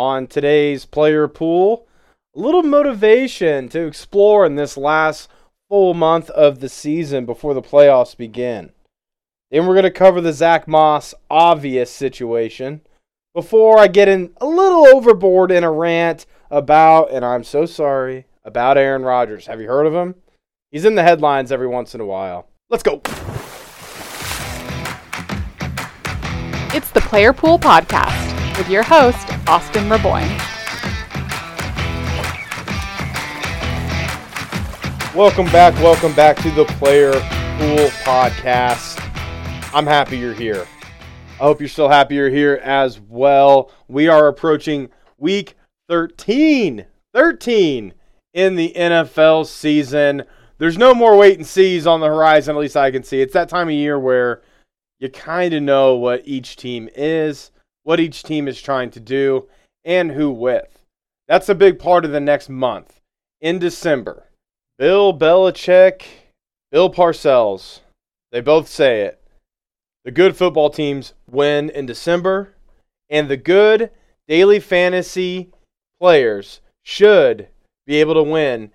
on today's player pool. A little motivation to explore in this last full month of the season before the playoffs begin. Then we're going to cover the Zach Moss obvious situation before I get in a little overboard in a rant about, and I'm so sorry, about Aaron Rodgers. Have you heard of him? He's in the headlines every once in a while. Let's go. It's the Player Pool Podcast with your host, Austin Raboyne. Welcome back to the Player Pool Podcast. I'm happy you're here. I hope you're still happy you're here as well. We are approaching week 13 in the NFL season. There's no more wait and sees on the horizon, at least I can see. It's that time of year where you kind of know what each team is, what each team is trying to do, and who with. That's a big part of the next month. In December, Bill Belichick, Bill Parcells, they both say it. The good football teams win in December, and the good daily fantasy players should be able to win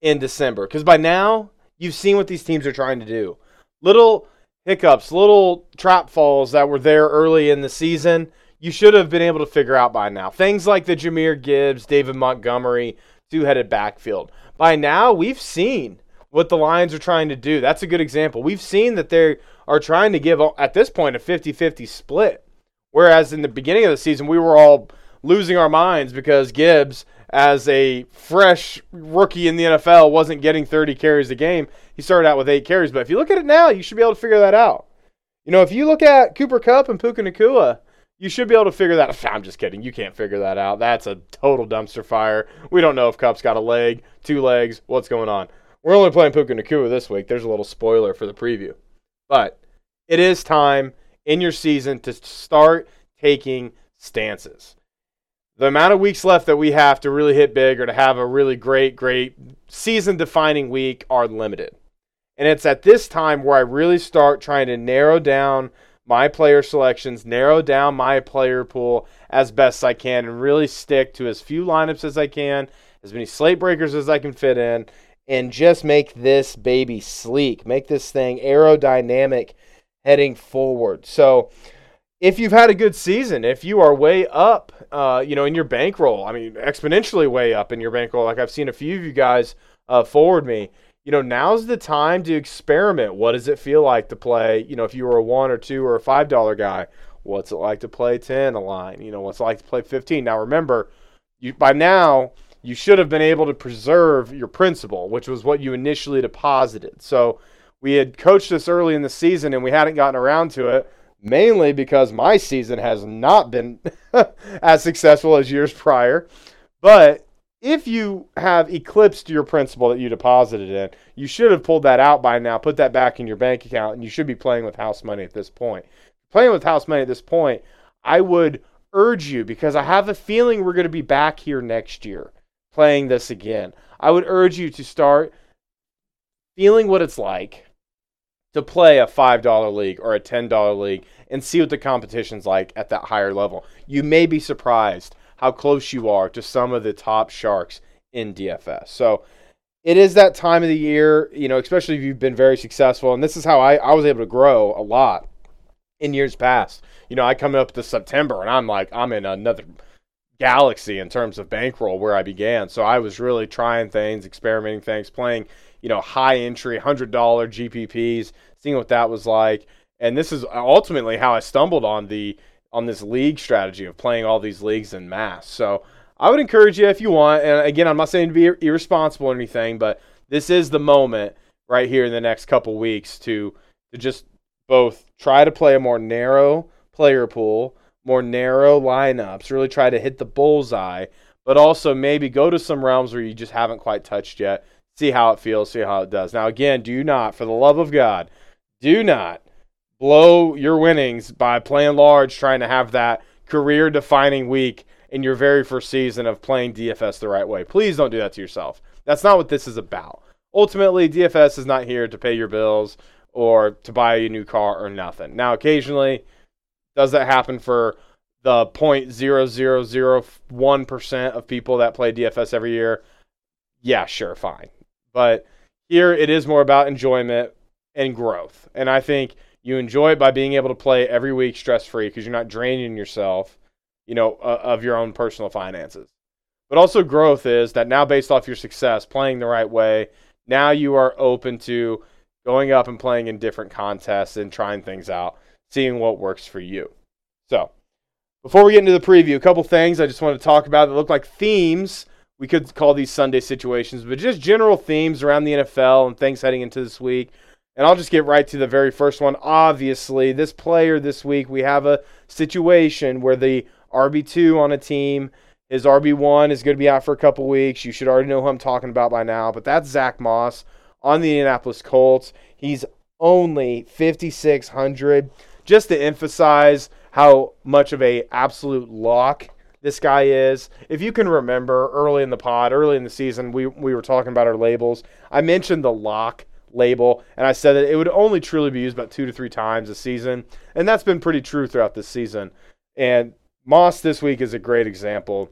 in December. Because by now, you've seen what these teams are trying to do. Little hiccups, little trap falls that were there early in the season, you should have been able to figure out by now. Things like the Jahmyr Gibbs, David Montgomery, two-headed backfield. By now, we've seen what the Lions are trying to do. That's a good example. We've seen that they are trying to give, at this point, a 50-50 split. Whereas in the beginning of the season, we were all losing our minds because Gibbs, as a fresh rookie in the NFL, wasn't getting 30 carries a game. He started out with 8 carries. But if you look at it now, you should be able to figure that out. You know, if you look at Cooper Kupp and Puka Nacua, you should be able to figure that out. I'm just kidding. You can't figure that out. That's a total dumpster fire. We don't know if Kupp's got a leg, 2 legs, what's going on. We're only playing Puka Nacua this week. There's a little spoiler for the preview. But it is time in your season to start taking stances. The amount of weeks left that we have to really hit big or to have a really great season-defining week are limited. And it's at this time where I really start trying to narrow down my player selections, narrow down my player pool as best I can, and really stick to as few lineups as I can, as many slate breakers as I can fit in, and just make this baby sleek, make this thing aerodynamic heading forward. So if you've had a good season, if you are way up, in your bankroll, I mean, exponentially way up in your bankroll, like I've seen a few of you guys forward me, now's the time to experiment. What does it feel like to play, if you were a $1 or $2 or a $5 guy, what's it like to play 10 a line? What's it like to play 15? Now, remember, by now, you should have been able to preserve your principal, which was what you initially deposited. So we had coached this early in the season and we hadn't gotten around to it, mainly because my season has not been as successful as years prior. But if you have eclipsed your principal that you deposited in, you should have pulled that out by now, put that back in your bank account, and you should be playing with house money at this point. Playing with house money at this point, I would urge you, because I have a feeling we're going to be back here next year playing this again. I would urge you to start feeling what it's like to play a $5 league or a $10 league and see what the competition's like at that higher level. You may be surprised how close you are to some of the top sharks in DFS. So it is that time of the year, especially if you've been very successful. And this is how I was able to grow a lot in years past. I come up to September and I'm in another galaxy in terms of bankroll where I began. So I was really trying things, experimenting things, playing, high entry, $100 GPPs, seeing what that was like. And this is ultimately how I stumbled on this league strategy of playing all these leagues in mass. So I would encourage you if you want, and again, I'm not saying to be irresponsible or anything, but this is the moment right here in the next couple weeks to just both try to play a more narrow player pool, more narrow lineups, really try to hit the bullseye, but also maybe go to some realms where you just haven't quite touched yet, see how it feels, see how it does. Now, again, do not, for the love of God, do not blow your winnings by playing large, trying to have that career-defining week in your very first season of playing DFS the right way. Please don't do that to yourself. That's not what this is about. Ultimately, DFS is not here to pay your bills or to buy you a new car or nothing. Now, occasionally, does that happen for the 0.0001% of people that play DFS every year, yeah, sure, fine. But here it is more about enjoyment and growth. And I think you enjoy it by being able to play every week stress-free because you're not draining yourself, you know, of your own personal finances. But also growth is that now based off your success, playing the right way, now you are open to going up and playing in different contests and trying things out, seeing what works for you. So before we get into the preview, a couple things I just want to talk about that look like themes. We could call these Sunday situations, but just general themes around the NFL and things heading into this week. And I'll just get right to the very first one. Obviously, this player this week, we have a situation where the RB2 on a team, his RB1 is going to be out for a couple weeks. You should already know who I'm talking about by now, but that's Zach Moss on the Indianapolis Colts. He's only 5,600. Just to emphasize how much of a absolute lock this guy is. If you can remember early in the pod, early in the season, we were talking about our labels. I mentioned the lock label, and I said that it would only truly be used about 2 to 3 times a season, and that's been pretty true throughout this season. And Moss this week is a great example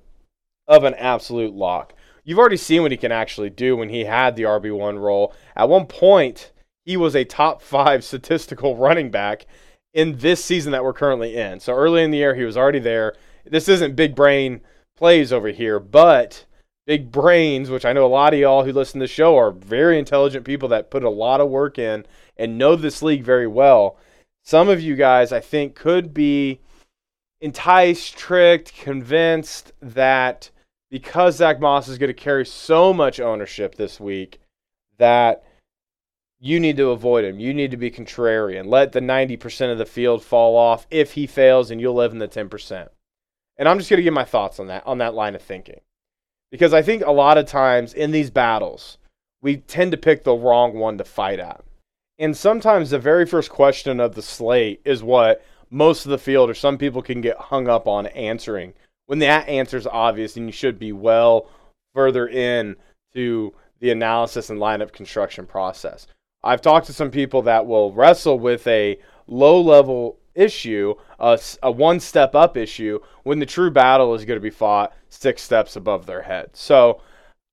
of an absolute lock. You've already seen what he can actually do when he had the RB1 role. At one point, he was a top 5 statistical running back in this season that we're currently in. So early in the year, he was already there. This isn't big brain plays over here, but big brains, which I know a lot of y'all who listen to the show are very intelligent people that put a lot of work in and know this league very well. Some of you guys, I think, could be enticed, tricked, convinced that because Zach Moss is going to carry so much ownership this week that you need to avoid him. You need to be contrarian. Let the 90% of the field fall off if he fails, and you'll live in the 10%. And I'm just going to give my thoughts on that line of thinking. Because I think a lot of times in these battles, we tend to pick the wrong one to fight at. And sometimes the very first question of the slate is what most of the field or some people can get hung up on answering. When that answer is obvious, and you should be well further in to the analysis and lineup construction process. I've talked to some people that will wrestle with a low-level issue, a one-step up issue, when the true battle is going to be fought 6 steps above their head. So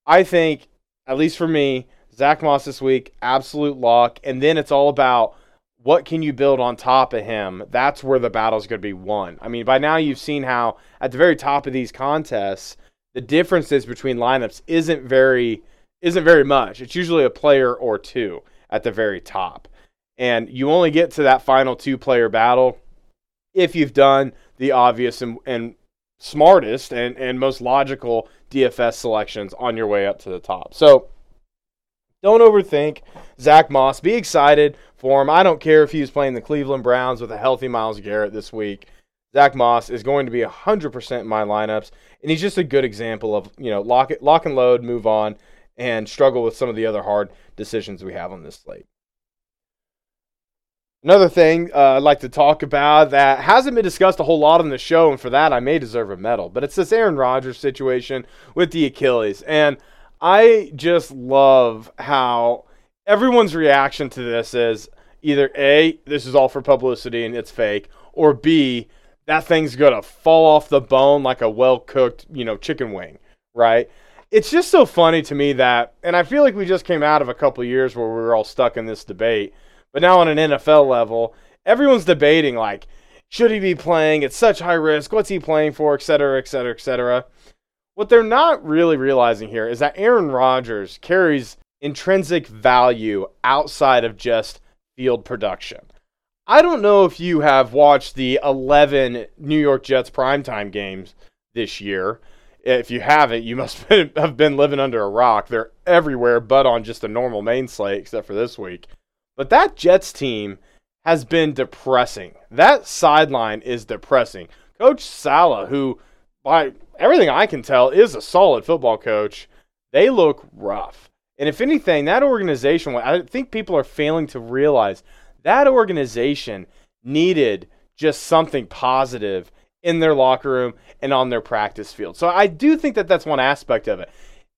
I think, at least for me, Zach Moss this week, absolute lock, and then it's all about what can you build on top of him. That's where the battle's going to be won. I mean, by now you've seen how at the very top of these contests, the differences between lineups isn't very much. It's usually a player or 2 at the very top. And you only get to that final 2-player battle if you've done the obvious and smartest and most logical DFS selections on your way up to the top. So don't overthink Zach Moss. Be excited for him. I don't care if he's playing the Cleveland Browns with a healthy Myles Garrett this week. Zach Moss is going to be 100% in my lineups, and he's just a good example of, you know, lock and load, move on, and struggle with some of the other hard decisions we have on this slate. Another thing I'd like to talk about that hasn't been discussed a whole lot on the show, and for that I may deserve a medal, but it's this Aaron Rodgers situation with the Achilles. And I just love how everyone's reaction to this is either A, this is all for publicity and it's fake, or B, that thing's going to fall off the bone like a well-cooked, you know, chicken wing, right? It's just so funny to me that, and I feel like we just came out of a couple of years where we were all stuck in this debate, but now on an NFL level, everyone's debating, like, should he be playing? It's such high risk. What's he playing for? Et cetera, et cetera, et cetera. What they're not really realizing here is that Aaron Rodgers carries intrinsic value outside of just field production. I don't know if you have watched the 11 New York Jets primetime games this year. If you haven't, you must have been living under a rock. They're everywhere but on just a normal main slate except for this week. But that Jets team has been depressing. That sideline is depressing. Coach Sala, who by everything I can tell is a solid football coach, they look rough. And if anything, that organization, I think people are failing to realize that organization needed just something positive in their locker room and on their practice field. So I do think that that's one aspect of it.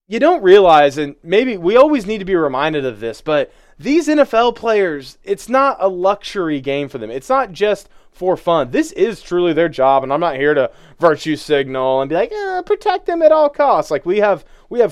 You don't realize, and maybe we always need to be reminded of this, but these NFL players, it's not a luxury game for them. It's not just for fun. This is truly their job, and I'm not here to virtue signal and be like, protect them at all costs. Like, we have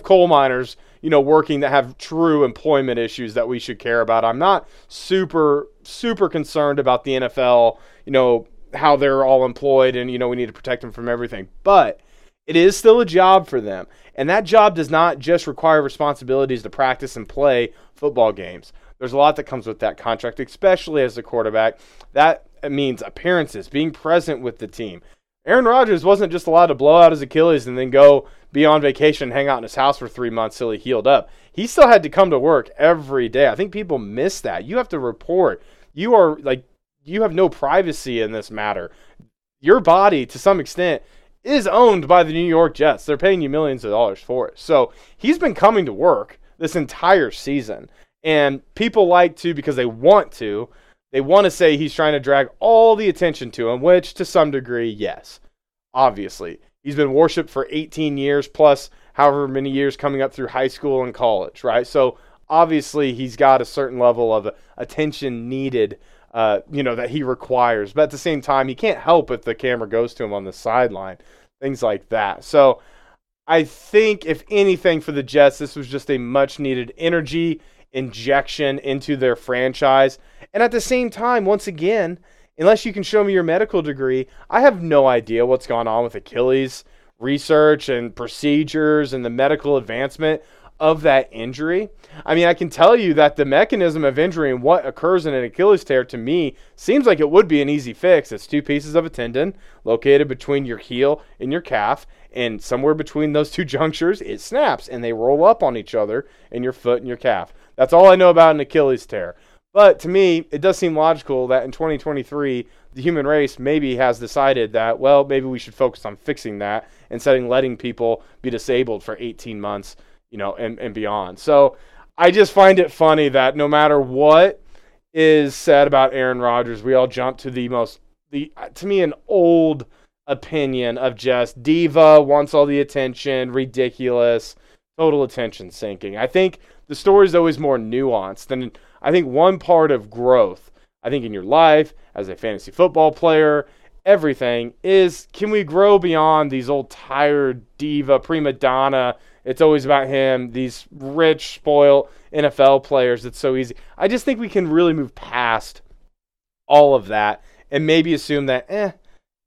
coal miners, you know, working that have true employment issues that we should care about. I'm not super concerned about the NFL, you know, how they're all employed and, you know, we need to protect them from everything. But it is still a job for them. And that job does not just require responsibilities to practice and play football games. There's a lot that comes with that contract, especially as a quarterback. That means appearances, being present with the team. Aaron Rodgers wasn't just allowed to blow out his Achilles and then go be on vacation and hang out in his house for 3 months till he healed up. He still had to come to work every day. I think people miss that. You have to report. You are like, you have no privacy in this matter. Your body, to some extent, is owned by the New York Jets. They're paying you millions of dollars for it. So he's been coming to work this entire season. And people like to, because they want to say he's trying to drag all the attention to him, which to some degree, yes, obviously. He's been worshipped for 18 years plus however many years coming up through high school and college, right? So obviously he's got a certain level of attention needed, you know, that he requires. But at the same time, he can't help if the camera goes to him on the sideline, things like that. So I think, if anything, for the Jets, this was just a much-needed energy injection into their franchise. And at the same time, once again, unless you can show me your medical degree, I have no idea what's gone on with Achilles research and procedures and the medical advancement of that injury. I mean, I can tell you that the mechanism of injury and what occurs in an Achilles tear, to me, seems like it would be an easy fix. It's two pieces of a tendon located between your heel and your calf, and somewhere between those two junctures, it snaps and they roll up on each other in your foot and your calf. That's all I know about an Achilles tear. But to me, it does seem logical that in 2023, the human race maybe has decided that, well, maybe we should focus on fixing that instead of letting people be disabled for 18 months, you know, and beyond. So I just find it funny that no matter what is said about Aaron Rodgers, we all jump to to me, an old opinion of just diva, wants all the attention, ridiculous, total attention sinking. I think the story is always more nuanced. And I think one part of growth, I think in your life, as a fantasy football player, everything is, can we grow beyond these old tired diva, prima donna, it's always about him, these rich, spoiled NFL players. It's so easy. I just think we can really move past all of that and maybe assume that,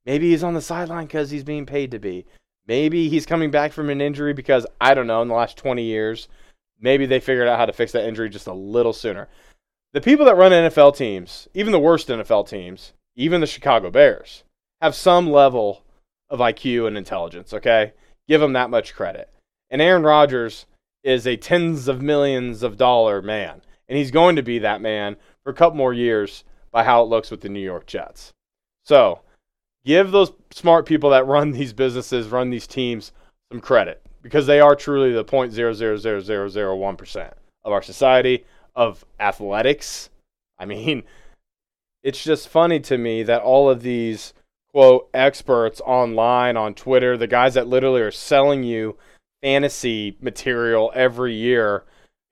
maybe he's on the sideline because he's being paid to be. Maybe he's coming back from an injury because, I don't know, in the last 20 years, maybe they figured out how to fix that injury just a little sooner. The people that run NFL teams, even the worst NFL teams, even the Chicago Bears, have some level of IQ and intelligence, okay? Give them that much credit. And Aaron Rodgers is a tens of millions of dollar man. And he's going to be that man for a couple more years by how it looks with the New York Jets. So give those smart people that run these businesses, run these teams, some credit. Because they are truly the 0.00001% of our society, of athletics. I mean, it's just funny to me that all of these, quote, experts online, on Twitter, the guys that literally are selling you fantasy material every year,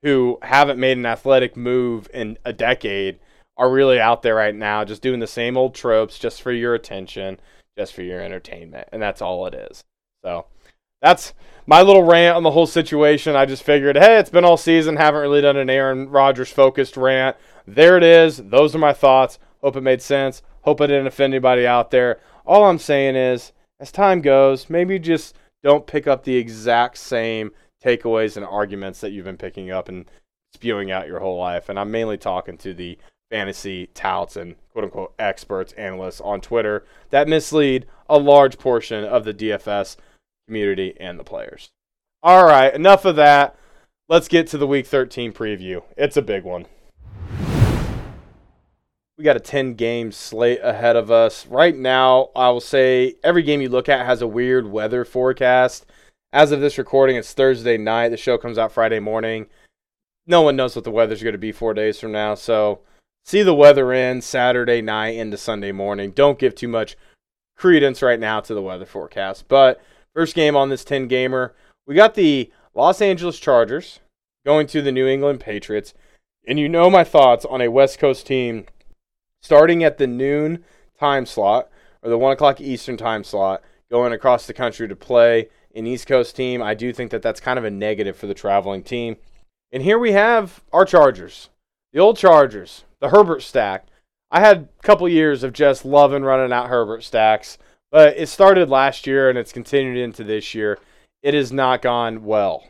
who haven't made an athletic move in a decade, are really out there right now just doing the same old tropes just for your attention, just for your entertainment. And that's all it is. So that's my little rant on the whole situation. I just figured, hey, it's been all season, haven't really done an Aaron Rodgers focused rant. There it is. Those are my thoughts. Hope it made sense. Hope I didn't offend anybody out there. All I'm saying is, as time goes, maybe just don't pick up the exact same takeaways and arguments that you've been picking up and spewing out your whole life. And I'm mainly talking to the fantasy touts and quote-unquote experts, analysts on Twitter that mislead a large portion of the DFS community and the players. All right, enough of that. Let's get to the Week 13 preview. It's a big one. We got a 10-game slate ahead of us. Right now, I will say every game you look at has a weird weather forecast. As of this recording, it's Thursday night. The show comes out Friday morning. No one knows what the weather's going to be 4 days from now. So see the weather in Saturday night into Sunday morning. Don't give too much credence right now to the weather forecast. But first game on this 10-gamer, we got the Los Angeles Chargers going to the New England Patriots. And you know my thoughts on a West Coast team starting at the noon time slot, or the 1 o'clock Eastern time slot, going across the country to play an East Coast team. I do think that that's kind of a negative for the traveling team. And here we have our Chargers, the old Chargers, the Herbert stack. I had a couple years of just loving running out Herbert stacks, but it started last year and it's continued into this year. It has not gone well.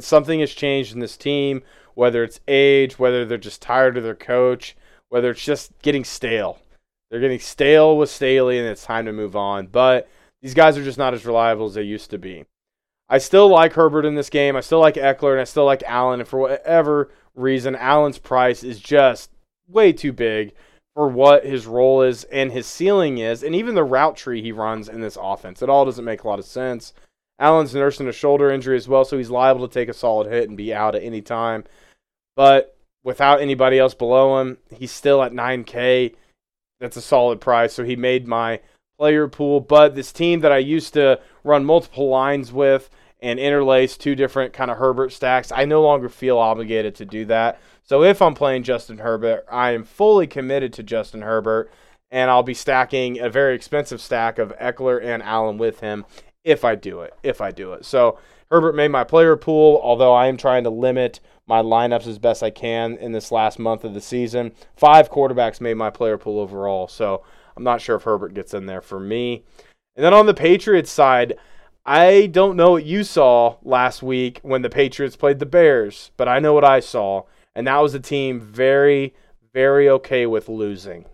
Something has changed in this team, whether it's age, whether they're just tired of their coach, whether it's just getting stale. They're getting stale with Staley, and it's time to move on. But these guys are just not as reliable as they used to be. I still like Herbert in this game. I still like Ekeler, and I still like Allen. And for whatever reason, Allen's price is just way too big for what his role is and his ceiling is, and even the route tree he runs in this offense. It all doesn't make a lot of sense. Allen's nursing a shoulder injury as well, so he's liable to take a solid hit and be out at any time. But without anybody else below him, he's still at 9K. That's a solid price, so he made my player pool. But this team that I used to run multiple lines with and interlace two different kind of Herbert stacks, I no longer feel obligated to do that. So if I'm playing Justin Herbert, I am fully committed to Justin Herbert, and I'll be stacking a very expensive stack of Ekeler and Allen with him if I do it. So Herbert made my player pool, although I am trying to limit my lineups as best I can in this last month of the season. 5 quarterbacks made my player pool overall, so I'm not sure if Herbert gets in there for me. And then on the Patriots side, I don't know what you saw last week when the Patriots played the Bears, but I know what I saw, and that was a team very, very okay with losing.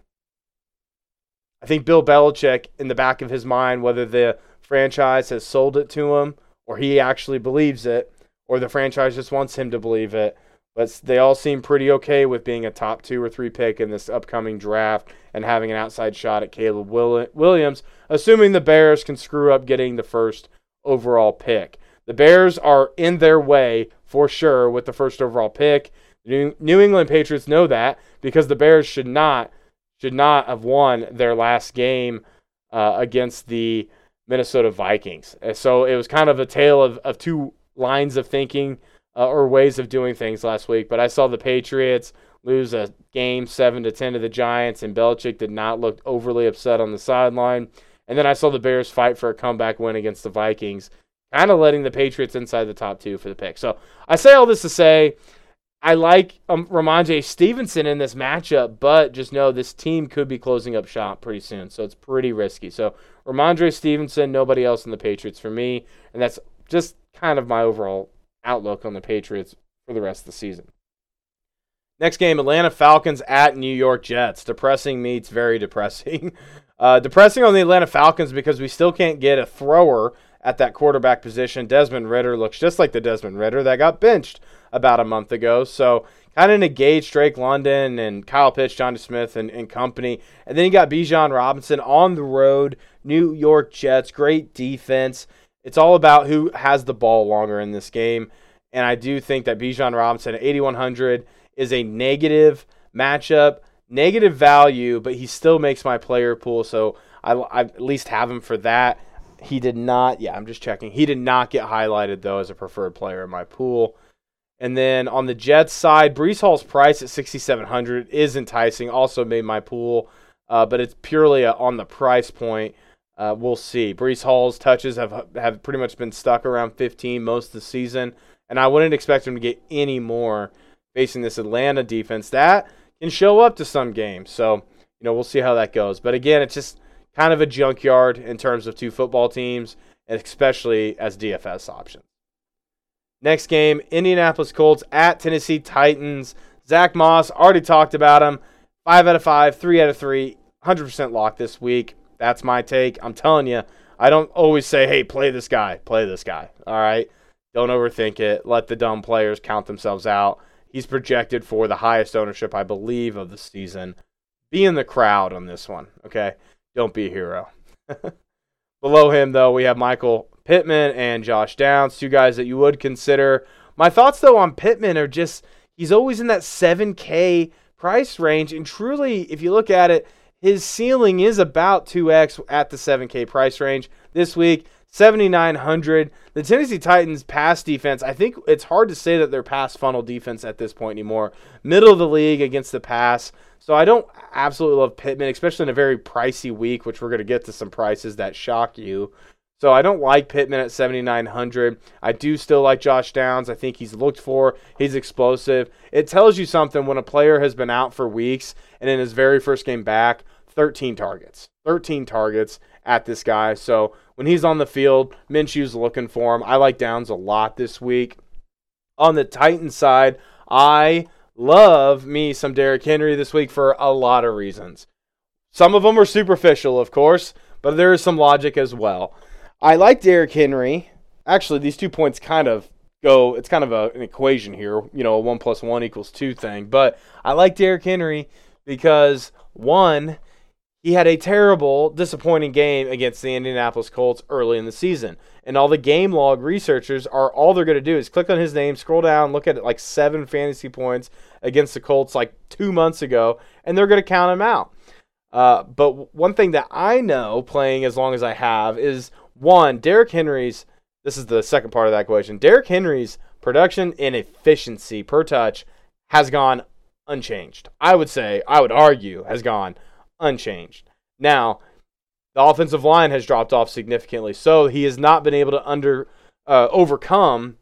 I think Bill Belichick, in the back of his mind, whether the franchise has sold it to him or he actually believes it, or the franchise just wants him to believe it, but they all seem pretty okay with being a top 2 or 3 pick in this upcoming draft and having an outside shot at Caleb Williams, assuming the Bears can screw up getting the first overall pick. The Bears are in their way for sure with the first overall pick. The New England Patriots know that, because the Bears should not have won their last game against the Minnesota Vikings. So it was kind of a tale of two lines of thinking or ways of doing things last week. But I saw the Patriots lose a game 7-10 to the Giants, and Belichick did not look overly upset on the sideline. And then I saw the Bears fight for a comeback win against the Vikings, kind of letting the Patriots inside the top 2 for the pick. So I say all this to say I like Ramondre Stevenson in this matchup, but just know this team could be closing up shop pretty soon, so it's pretty risky. So Ramondre Stevenson, nobody else in the Patriots for me, and that's just kind of my overall outlook on the Patriots for the rest of the season. Next game, Atlanta Falcons at New York Jets. Depressing meets very depressing. Depressing on the Atlanta Falcons because we still can't get a thrower at that quarterback position. Desmond Ridder looks just like the Desmond Ridder that got benched about a month ago. So kind of negates Drake London and Kyle Pitts, John Smith, and company. And then you got Bijan Robinson on the road. New York Jets, great defense. It's all about who has the ball longer in this game. And I do think that Bijan Robinson at 8,100 is a negative matchup, negative value, but he still makes my player pool. So I at least have him for that. He did not, I'm just checking. He did not get highlighted, though, as a preferred player in my pool. And then on the Jets side, Breece Hall's price at 6,700 is enticing. Also made my pool, but it's purely on the price point. We'll see. Breece Hall's touches have pretty much been stuck around 15 most of the season, and I wouldn't expect him to get any more facing this Atlanta defense that can show up to some games. So, we'll see how that goes. But again, it's just kind of a junkyard in terms of two football teams, especially as DFS options. Next game, Indianapolis Colts at Tennessee Titans. Zach Moss, already talked about him. 5 out of 5, 3 out of 3, 100% lock this week. That's my take. I'm telling you, I don't always say, hey, play this guy. All right? Don't overthink it. Let the dumb players count themselves out. He's projected for the highest ownership, I believe, of the season. Be in the crowd on this one, okay? Don't be a hero. Below him, though, we have Michael Pittman and Josh Downs, two guys that you would consider. My thoughts, though, on Pittman are just he's always in that 7K price range, and truly, if you look at it, his ceiling is about 2x at the 7K price range. This week, 7,900. The Tennessee Titans' pass defense, I think it's hard to say that they're pass funnel defense at this point anymore. Middle of the league against the pass. So I don't absolutely love Pittman, especially in a very pricey week, which we're going to get to some prices that shock you. So I don't like Pittman at 7,900. I do still like Josh Downs. I think he's looked for. He's explosive. It tells you something when a player has been out for weeks and in his very first game back, 13 targets. 13 targets at this guy. So when he's on the field, Minshew's looking for him. I like Downs a lot this week. On the Titans side, I love me some Derrick Henry this week for a lot of reasons. Some of them are superficial, of course, but there is some logic as well. I like Derrick Henry. Actually, these 2 points kind of go, it's kind of an equation here, you know, a 1 + 1 = 2 thing. But I like Derrick Henry because, one, he had a terrible, disappointing game against the Indianapolis Colts early in the season. And all the game log researchers are, all they're going to do is click on his name, scroll down, look at it, like 7 fantasy points against the Colts like 2 months ago, and they're going to count him out. But one thing that I know playing as long as I have is, one, Derrick Henry's, this is the second part of that equation, Derrick Henry's production and efficiency per touch has gone unchanged. I would say, I would argue, has gone unchanged. Now, the offensive line has dropped off significantly, so he has not been able to overcome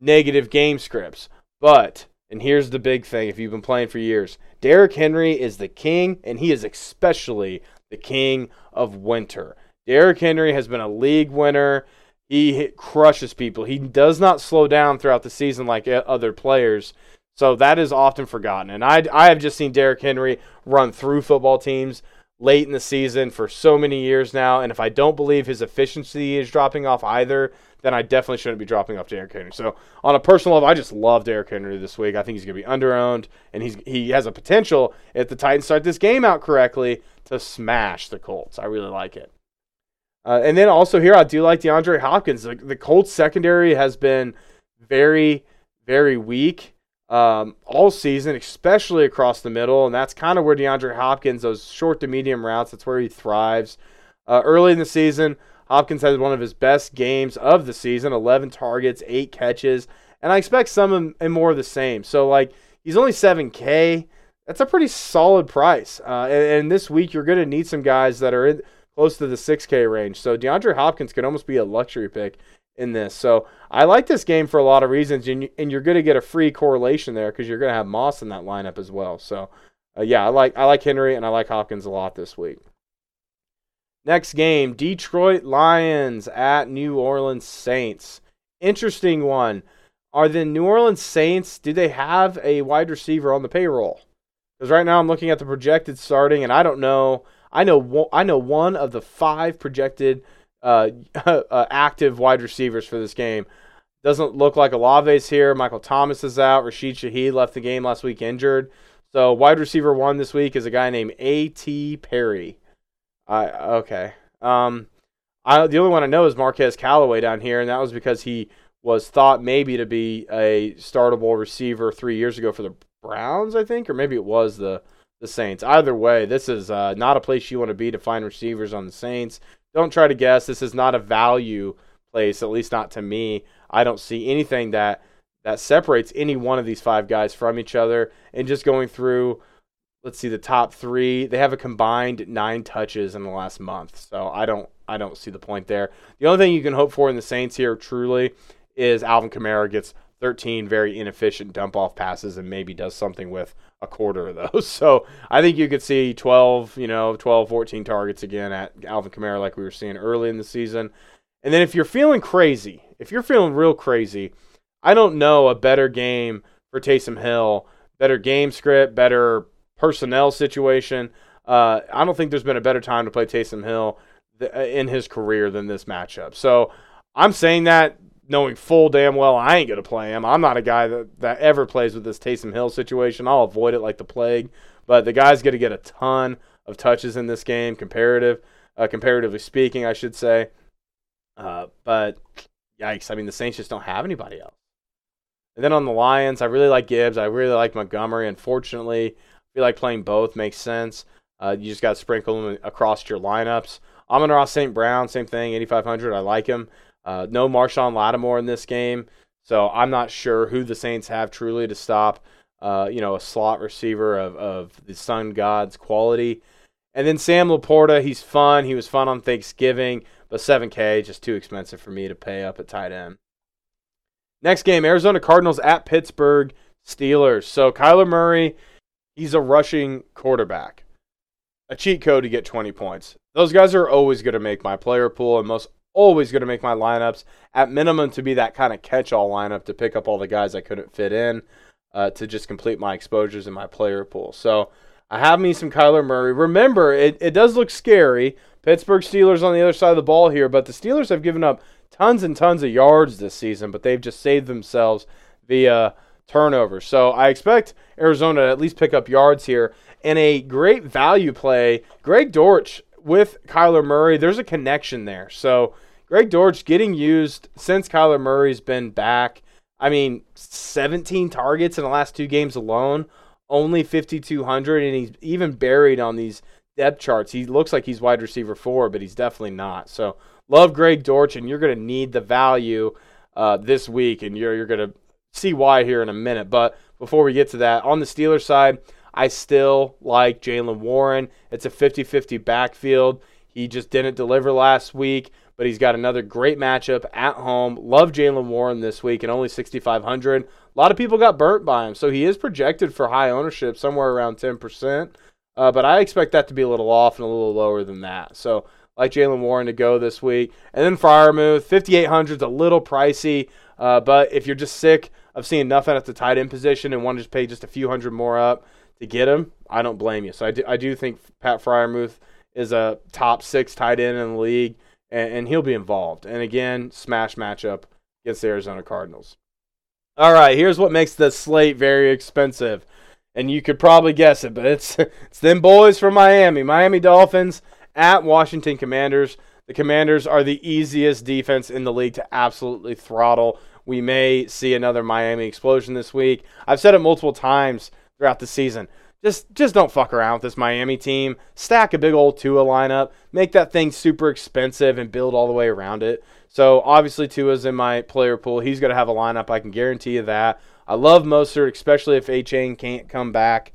negative game scripts. But, and here's the big thing if you've been playing for years, Derrick Henry is the king, and he is especially the king of winter. Derrick Henry has been a league winner. He crushes people. He does not slow down throughout the season like other players. So that is often forgotten. And I have just seen Derrick Henry run through football teams late in the season for so many years now. And if I don't believe his efficiency is dropping off either, then I definitely shouldn't be dropping off Derrick Henry. So on a personal level, I just love Derrick Henry this week. I think he's going to be underowned. And he has a potential, if the Titans start this game out correctly, to smash the Colts. I really like it. And then also here, I do like DeAndre Hopkins. The Colts secondary has been very, very weak all season, especially across the middle. And that's kind of where DeAndre Hopkins, those short to medium routes, that's where he thrives. Early in the season, Hopkins had one of his best games of the season, 11 targets, 8 catches. And I expect some and more of the same. So, like, he's only 7K. That's a pretty solid price. And this week, you're going to need some guys that are in close to the 6K range. So DeAndre Hopkins could almost be a luxury pick in this. So I like this game for a lot of reasons, and you're going to get a free correlation there because you're going to have Moss in that lineup as well. So, yeah, I like Henry, and I like Hopkins a lot this week. Next game, Detroit Lions at New Orleans Saints. Interesting one. Are the New Orleans Saints, do they have a wide receiver on the payroll? Because right now I'm looking at the projected starting, and I don't know. I know one of the 5 projected active wide receivers for this game. Doesn't look like Olave's here. Michael Thomas is out. Rashid Shaheed left the game last week injured. So wide receiver 1 this week is a guy named A.T. Perry. Okay. The only one I know is Marquez Callaway down here, and that was because he was thought maybe to be a startable receiver 3 years ago for the Browns, I think, or maybe it was the Saints. Either way, this is not a place you want to be to find receivers on the Saints. Don't try to guess. This is not a value place, at least not to me. I don't see anything that separates any one of these 5 guys from each other. And just going through, let's see, the top 3. They have a combined 9 touches in the last month. So I don't see the point there. The only thing you can hope for in the Saints here, truly, is Alvin Kamara gets 13 very inefficient dump-off passes and maybe does something with a quarter of those. So I think you could see 12, 14 targets again at Alvin Kamara like we were seeing early in the season. And then if you're feeling crazy, if you're feeling real crazy, I don't know a better game for Taysom Hill, better game script, better personnel situation. I don't think there's been a better time to play Taysom Hill in his career than this matchup. So I'm saying that knowing full damn well I ain't going to play him. I'm not a guy that ever plays with this Taysom Hill situation. I'll avoid it like the plague. But the guy's going to get a ton of touches in this game, comparatively speaking, I should say. But, yikes, I mean, the Saints just don't have anybody else. And then on the Lions, I really like Gibbs. I really like Montgomery. Unfortunately, I feel like playing both makes sense. You just got to sprinkle them across your lineups. Amon-Ra St. Brown, same thing, 8,500. I like him. No Marshawn Lattimore in this game, so I'm not sure who the Saints have truly to stop, a slot receiver of the Sun God's quality. And then Sam Laporta, he's fun. He was fun on Thanksgiving, but 7K, just too expensive for me to pay up at tight end. Next game, Arizona Cardinals at Pittsburgh Steelers. So Kyler Murray, he's a rushing quarterback. A cheat code to get 20 points. Those guys are always going to make my player pool and always going to make my lineups, at minimum, to be that kind of catch-all lineup to pick up all the guys I couldn't fit in to just complete my exposures in my player pool. So I have me some Kyler Murray. Remember, it does look scary. Pittsburgh Steelers on the other side of the ball here, but the Steelers have given up tons and tons of yards this season, but they've just saved themselves via turnovers. So I expect Arizona to at least pick up yards here. And a great value play, Greg Dortch with Kyler Murray, there's a connection there. So Greg Dortch getting used since Kyler Murray's been back. 17 targets in the last two games alone, only 5,200, and he's even buried on these depth charts. He looks like he's wide receiver 4, but he's definitely not. So love Greg Dortch, and you're going to need the value this week, and you're going to see why here in a minute. But before we get to that, on the Steelers side, I still like Jalen Warren. It's a 50-50 backfield. He just didn't deliver last week, but he's got another great matchup at home. Love Jalen Warren this week, and only 6,500. A lot of people got burnt by him, so he is projected for high ownership, somewhere around 10%. But I expect that to be a little off and a little lower than that. So I like Jalen Warren to go this week. And then Freiermuth, 5,800 is a little pricey, but if you're just sick of seeing nothing at the tight end position and want to just pay just a few hundred more up to get him, I don't blame you. So I do think Pat Freiermuth is a top 6 tight end in the league, and he'll be involved. And again, smash matchup against the Arizona Cardinals. All right, here's what makes the slate very expensive. And you could probably guess it, but it's them boys from Miami. Miami Dolphins at Washington Commanders. The Commanders are the easiest defense in the league to absolutely throttle. We may see another Miami explosion this week. I've said it multiple times throughout the season. Just don't fuck around with this Miami team. Stack a big old Tua lineup. Make that thing super expensive and build all the way around it. So obviously Tua's in my player pool. He's going to have a lineup. I can guarantee you that. I love Mostert, especially if A-Chain can't come back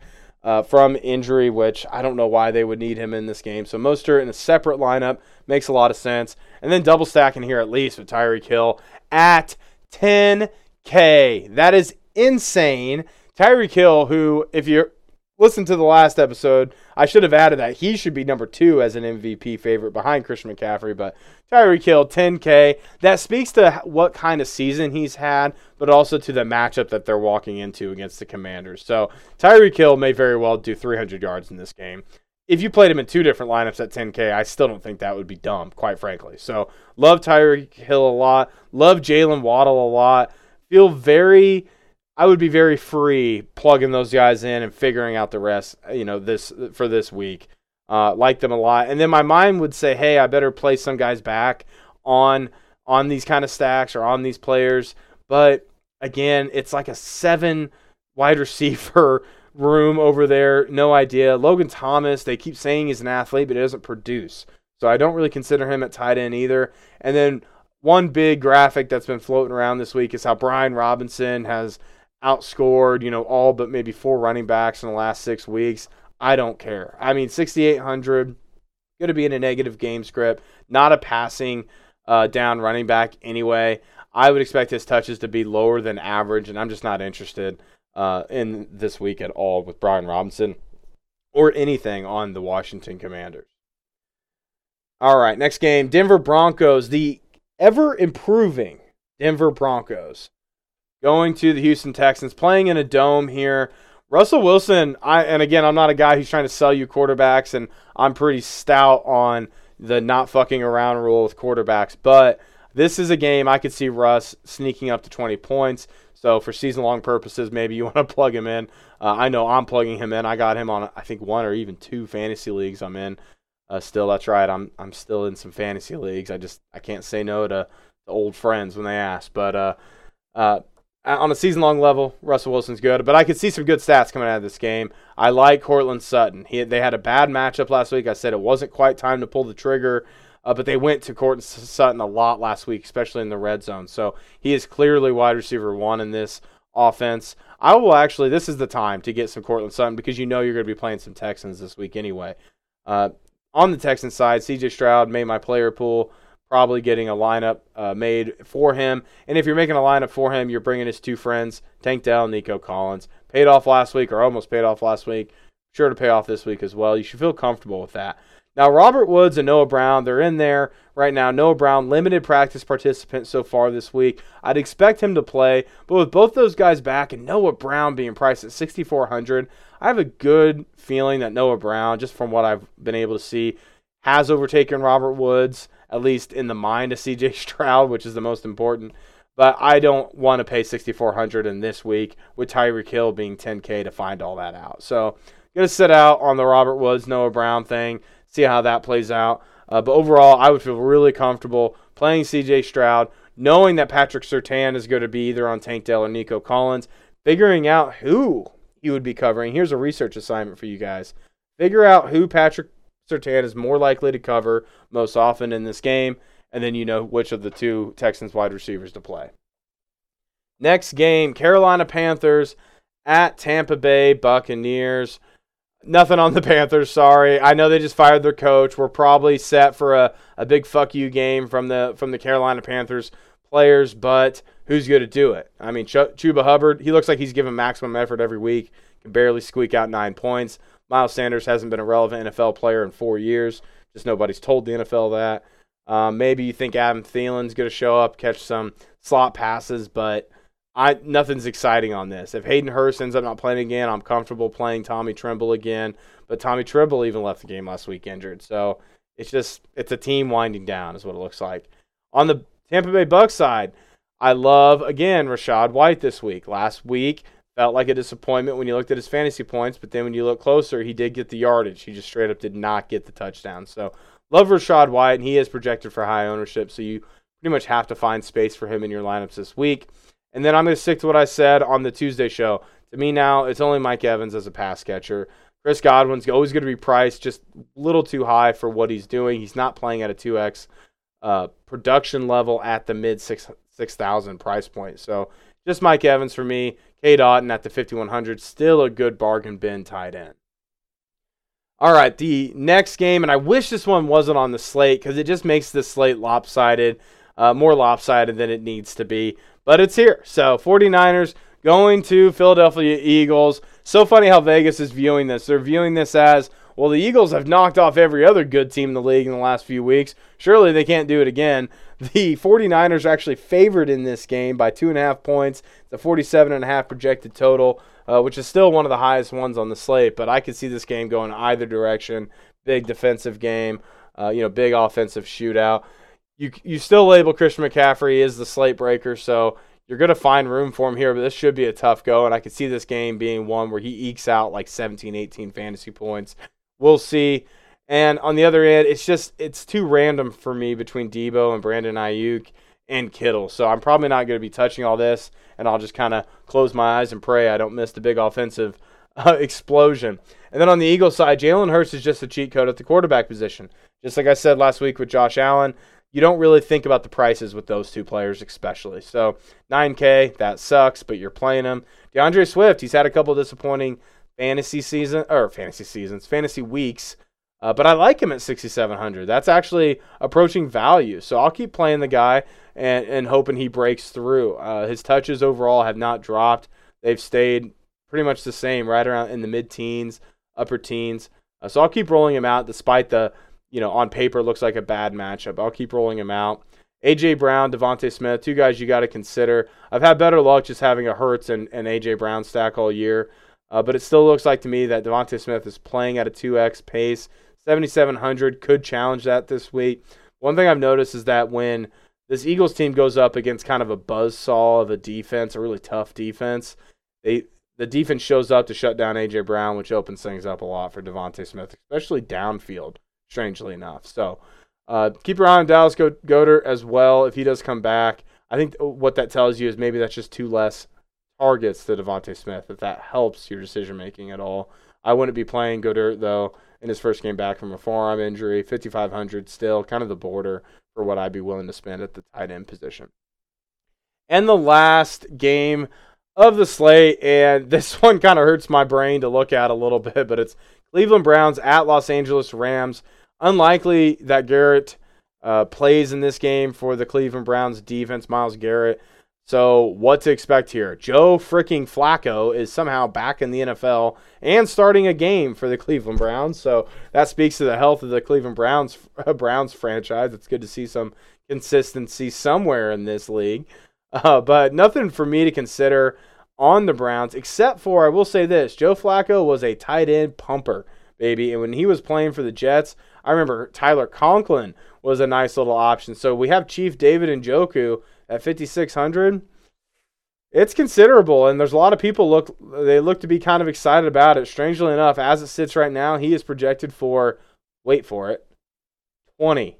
from injury, which I don't know why they would need him in this game. So Mostert in a separate lineup makes a lot of sense. And then double stacking here at least with Tyreek Hill at 10K. That is insane. Tyreek Hill, who, if you listen to the last episode, I should have added that he should be number 2 as an MVP favorite behind Christian McCaffrey, but Tyreek Hill, 10K. That speaks to what kind of season he's had, but also to the matchup that they're walking into against the Commanders. So Tyreek Hill may very well do 300 yards in this game. If you played him in 2 different lineups at 10K, I still don't think that would be dumb, quite frankly. So love Tyreek Hill a lot. Love Jalen Waddle a lot. I would be very free plugging those guys in and figuring out the rest, this week. Like them a lot. And then my mind would say, hey, I better play some guys back on these kind of stacks or on these players. But again, it's like a 7 wide receiver room over there. No idea. Logan Thomas, they keep saying he's an athlete, but he doesn't produce. So I don't really consider him at tight end either. And then one big graphic that's been floating around this week is how Brian Robinson has outscored, all but maybe 4 running backs in the last 6 weeks. I don't care. 6,800, going to be in a negative game script, not a passing down running back anyway. I would expect his touches to be lower than average, and I'm just not interested in this week at all with Brian Robinson or anything on the Washington Commanders. All right, next game, Denver Broncos, the ever-improving Denver Broncos, going to the Houston Texans, playing in a dome here. Russell Wilson, and again, I'm not a guy who's trying to sell you quarterbacks, and I'm pretty stout on the not fucking around rule with quarterbacks, but this is a game I could see Russ sneaking up to 20 points. So for season-long purposes, maybe you want to plug him in. I know I'm plugging him in. I got him on, I think, 1 or even 2 fantasy leagues I'm in. Still, that's right. I'm still in some fantasy leagues. I can't say no to old friends when they ask, but on a season-long level, Russell Wilson's good, but I could see some good stats coming out of this game. I like Courtland Sutton. They had a bad matchup last week. I said it wasn't quite time to pull the trigger but they went to Courtland Sutton a lot last week, especially in the red zone. So he is clearly wide receiver one in this offense. I will actually, this is the time to get some Courtland Sutton because you know you're going to be playing some Texans this week anyway. On the Texans side, C.J. Stroud made my player pool, probably getting a lineup made for him. And if you're making a lineup for him, you're bringing his two friends, Tank Dell and Nico Collins. Paid off last week, or almost paid off last week. Sure to pay off this week as well. You should feel comfortable with that. Now, Robert Woods and Noah Brown, they're in there right now. Noah Brown, limited practice participant so far this week. I'd expect him to play, but with both those guys back and Noah Brown being priced at $6,400, I have a good feeling that Noah Brown, just from what I've been able to see, has overtaken Robert Woods, at least in the mind of C.J. Stroud, which is the most important. But I don't want to pay $6,400 in this week with Tyreek Hill being $10K to find all that out. So going to sit out on the Robert Woods, Noah Brown thing, see how that plays out. But overall, I would feel really comfortable playing C.J. Stroud, knowing that Patrick Surtain is going to be either on Tank Dell or Nico Collins, figuring out who he would be covering. Here's a research assignment for you guys. Figure out who Patrick Surtain is more likely to cover most often in this game, and then you know which of the two Texans wide receivers to play. Next game, Carolina Panthers at Tampa Bay Buccaneers. Nothing on the Panthers, sorry. I know they just fired their coach. We're probably set for a big fuck you game from the Carolina Panthers players, but who's going to do it? I mean, Chuba Hubbard, he looks like he's giving maximum effort every week. Can barely squeak out 9 points. Miles Sanders hasn't been a relevant NFL player in 4 years. Just nobody's told the NFL that. Maybe you think Adam Thielen's going to show up, catch some slot passes, but nothing's exciting on this. If Hayden Hurst ends up not playing again, I'm comfortable playing Tommy Tremble again. But Tommy Tremble even left the game last week injured. So it's a team winding down is what it looks like. On the Tampa Bay Bucs side, I love, again, Rachaad White this week. Last week felt like a disappointment when you looked at his fantasy points, but then when you look closer, he did get the yardage. He just straight up did not get the touchdown. So love Rachaad White, and he is projected for high ownership, so you pretty much have to find space for him in your lineups this week. And then I'm going to stick to what I said on the Tuesday show. To me now, it's only Mike Evans as a pass catcher. Chris Godwin's always going to be priced just a little too high for what he's doing. He's not playing at a 2X production level at the mid-6,000 price point. So just Mike Evans for me. Cade Otton at the 5,100, still a good bargain bin tight end. All right, the next game, and I wish this one wasn't on the slate because it just makes this slate lopsided, more lopsided than it needs to be. But it's here. So 49ers going to Philadelphia Eagles. So funny how Vegas is viewing this. They're viewing this as, well, the Eagles have knocked off every other good team in the league in the last few weeks. Surely they can't do it again. The 49ers are actually favored in this game by 2.5 points. The 47.5 projected total, which is still one of the highest ones on the slate. But I could see this game going either direction. Big defensive game, big offensive shootout. You still label Christian McCaffrey as the slate breaker, so you're going to find room for him here, but this should be a tough go, and I could see this game being one where he ekes out like 17, 18 fantasy points. We'll see. And on the other end, it's too random for me between Debo and Brandon Ayuk and Kittle. So I'm probably not going to be touching all this, and I'll just kind of close my eyes and pray I don't miss the big offensive explosion. And then on the Eagles side, Jalen Hurts is just a cheat code at the quarterback position. Just like I said last week with Josh Allen, you don't really think about the prices with those two players especially. So 9K, that sucks, but you're playing him. DeAndre Swift, he's had a couple disappointing fantasy weeks. But I like him at 6,700. That's actually approaching value. So I'll keep playing the guy and hoping he breaks through. His touches overall have not dropped. They've stayed pretty much the same, right around in the mid-teens, upper teens. So I'll keep rolling him out despite the, on paper looks like a bad matchup. I'll keep rolling him out. A.J. Brown, Devontae Smith, two guys you got to consider. I've had better luck just having a Hurts and A.J. Brown stack all year. But it still looks like to me that Devontae Smith is playing at a 2X pace. 7,700 could challenge that this week. One thing I've noticed is that when this Eagles team goes up against kind of a buzzsaw of a defense, a really tough defense, the defense shows up to shut down A.J. Brown, which opens things up a lot for Devontae Smith, especially downfield, strangely enough. So keep your eye on Dallas Goedert as well if he does come back. I think what that tells you is maybe that's just two less targets to Devontae Smith, if that helps your decision-making at all. I wouldn't be playing Goddard, though, in his first game back from a forearm injury. 5,500 still, kind of the border for what I'd be willing to spend at the tight end position. And the last game of the slate, and this one kind of hurts my brain to look at a little bit, but it's Cleveland Browns at Los Angeles Rams. Unlikely that Garrett plays in this game for the Cleveland Browns defense, Myles Garrett. So what to expect here? Joe freaking Flacco is somehow back in the NFL and starting a game for the Cleveland Browns. So that speaks to the health of the Cleveland Browns franchise. It's good to see some consistency somewhere in this league. But nothing for me to consider on the Browns, except for I will say this. Joe Flacco was a tight end pumper, baby. And when he was playing for the Jets, I remember Tyler Conklin was a nice little option. So we have Chief David Njoku at 5,600, it's considerable, and there's a lot of people look to be kind of excited about it. Strangely enough, as it sits right now, he is projected for, wait for it, 20%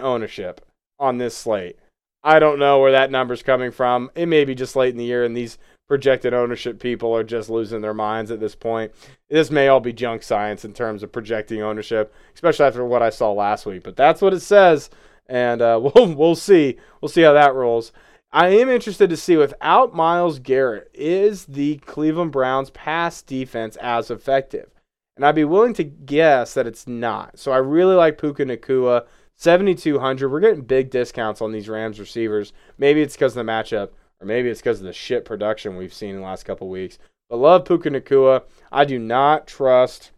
ownership on this slate. I don't know where that number's coming from. It may be just late in the year, and these projected ownership people are just losing their minds at this point. This may all be junk science in terms of projecting ownership, especially after what I saw last week, but that's what it says. And we'll see. We'll see how that rolls. I am interested to see, without Myles Garrett, is the Cleveland Browns pass defense as effective? And I'd be willing to guess that it's not. So I really like Puka Nacua, 7,200. We're getting big discounts on these Rams receivers. Maybe it's because of the matchup, or maybe it's because of the shit production we've seen in the last couple weeks. But love Puka Nacua. I do not trust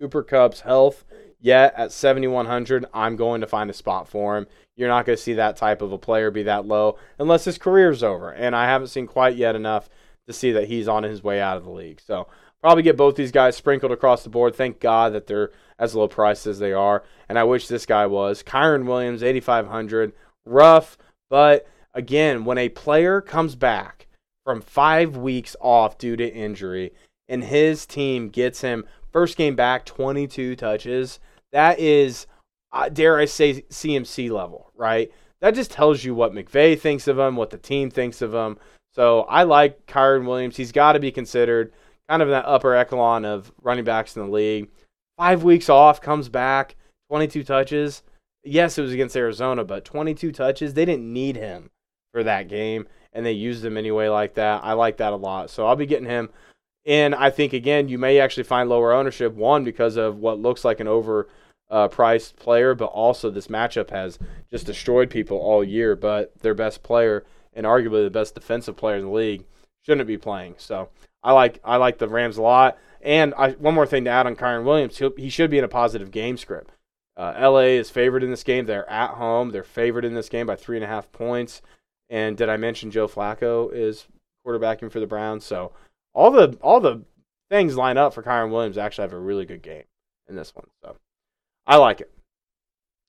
Cooper Kupp's health. Yet at 7,100, I'm going to find a spot for him. You're not going to see that type of a player be that low unless his career's over. And I haven't seen quite yet enough to see that he's on his way out of the league. So probably get both these guys sprinkled across the board. Thank God that they're as low priced as they are. And I wish this guy was. Kyren Williams, 8,500. Rough, but again, when a player comes back from 5 weeks off due to injury and his team gets him first game back, 22 touches, that is, dare I say, CMC level, right? That just tells you what McVay thinks of him, what the team thinks of him. So I like Kyren Williams. He's got to be considered kind of in that upper echelon of running backs in the league. 5 weeks off, comes back, 22 touches. Yes, it was against Arizona, but 22 touches, they didn't need him for that game, and they used him anyway like that. I like that a lot. So I'll be getting him. And I think, again, you may actually find lower ownership, one, because of what looks like an overpriced player, but also this matchup has just destroyed people all year. But their best player and arguably the best defensive player in the league shouldn't be playing. So I like the Rams a lot. And one more thing to add on Kyren Williams, he should be in a positive game script. L.A. is favored in this game. They're at home. They're favored in this game by 3.5 points. And did I mention Joe Flacco is quarterbacking for the Browns? So all the things line up for Kyren Williams to actually have a really good game in this one. So I like it.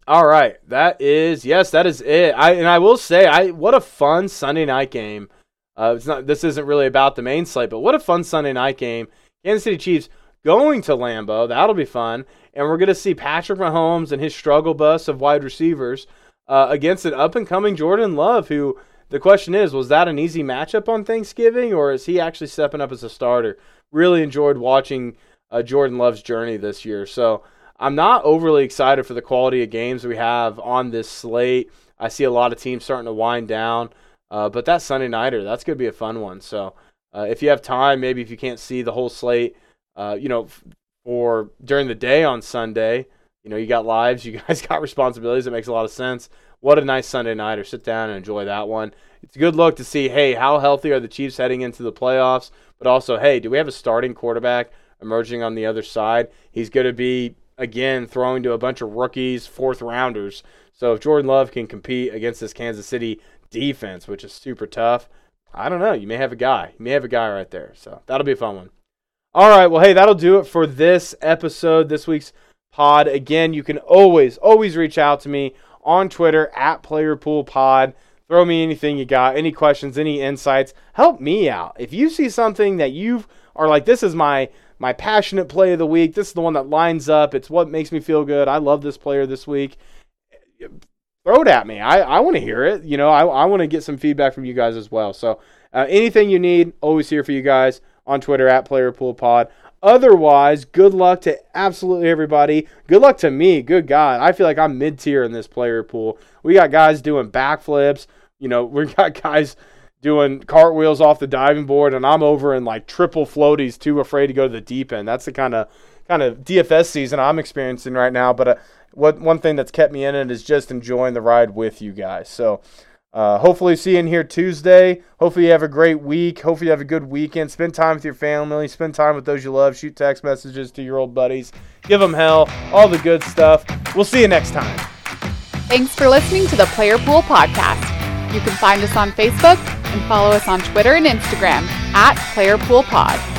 All right. That is it. I will say, what a fun Sunday night game. This isn't really about the main slate, but what a fun Sunday night game. Kansas City Chiefs going to Lambeau. That'll be fun. And we're going to see Patrick Mahomes and his struggle bus of wide receivers against an up-and-coming Jordan Love, who... the question is, was that an easy matchup on Thanksgiving, or is he actually stepping up as a starter? Really enjoyed watching Jordan Love's journey this year. So I'm not overly excited for the quality of games we have on this slate. I see a lot of teams starting to wind down, but that Sunday nighter, that's going to be a fun one. So if you have time, maybe if you can't see the whole slate, or during the day on Sunday, you got lives, you guys got responsibilities. It makes a lot of sense. What a nice Sunday night, or sit down and enjoy that one. It's a good look to see, hey, how healthy are the Chiefs heading into the playoffs? But also, hey, do we have a starting quarterback emerging on the other side? He's going to be, again, throwing to a bunch of rookies, fourth-rounders. So if Jordan Love can compete against this Kansas City defense, which is super tough, I don't know. You may have a guy. You may have a guy right there. So that'll be a fun one. All right, well, hey, that'll do it for this episode, this week's pod. Again, you can always reach out to me on Twitter at PlayerPoolPod. Throw me anything you got, any questions, any insights. Help me out. If you see something that you are like, this is my passionate play of the week, this is the one that lines up, it's what makes me feel good, I love this player this week, throw it at me. I want to hear it. I want to get some feedback from you guys as well. So anything you need, always here for you guys on Twitter at PlayerPoolPod. Otherwise, good luck to absolutely everybody. Good luck to me. Good God. I feel like I'm mid-tier in this player pool. We got guys doing backflips. You know, we got guys doing cartwheels off the diving board, and I'm over in like triple floaties, too afraid to go to the deep end. That's the kind of DFS season I'm experiencing right now. But one thing that's kept me in it is just enjoying the ride with you guys. So hopefully see you in here Tuesday. Hopefully you have a great week. Hopefully you have a good weekend. Spend time with your family. Spend time with those you love. Shoot text messages to your old buddies. Give them hell. All the good stuff. We'll see you next time. Thanks for listening to the Player Pool Podcast. You can find us on Facebook and follow us on Twitter and Instagram at Player Pool Pod.